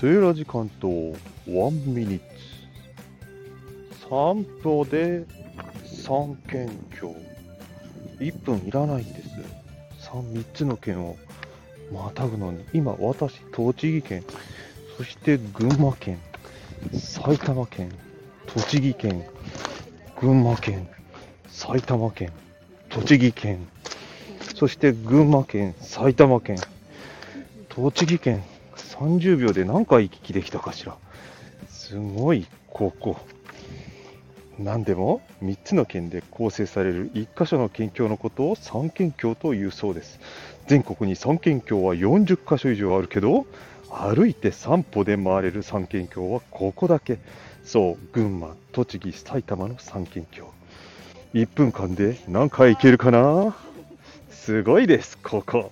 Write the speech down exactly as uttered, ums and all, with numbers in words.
セーラ時間とワンミニッツ散歩でさん県境、いっぷんいらないんです。 3, 3つの県をまたぐのに、今私栃木県、そして群馬県、埼玉県、栃木県、群馬県、埼玉県、栃木県、そして群馬県、埼玉県、栃木県、さんじゅうびょうで何回行き来できたかしら。すごい。ここ何でもみっつの県で構成されるいっカ所の県境のことをさん県境というそうです。全国にさん県境はよんじゅっカ所以上あるけど、歩いて散歩で回れるさん県境はここだけ。そう、群馬、栃木、埼玉のさん県境、いっぷんかんで何回行けるかな。すごいです、ここ。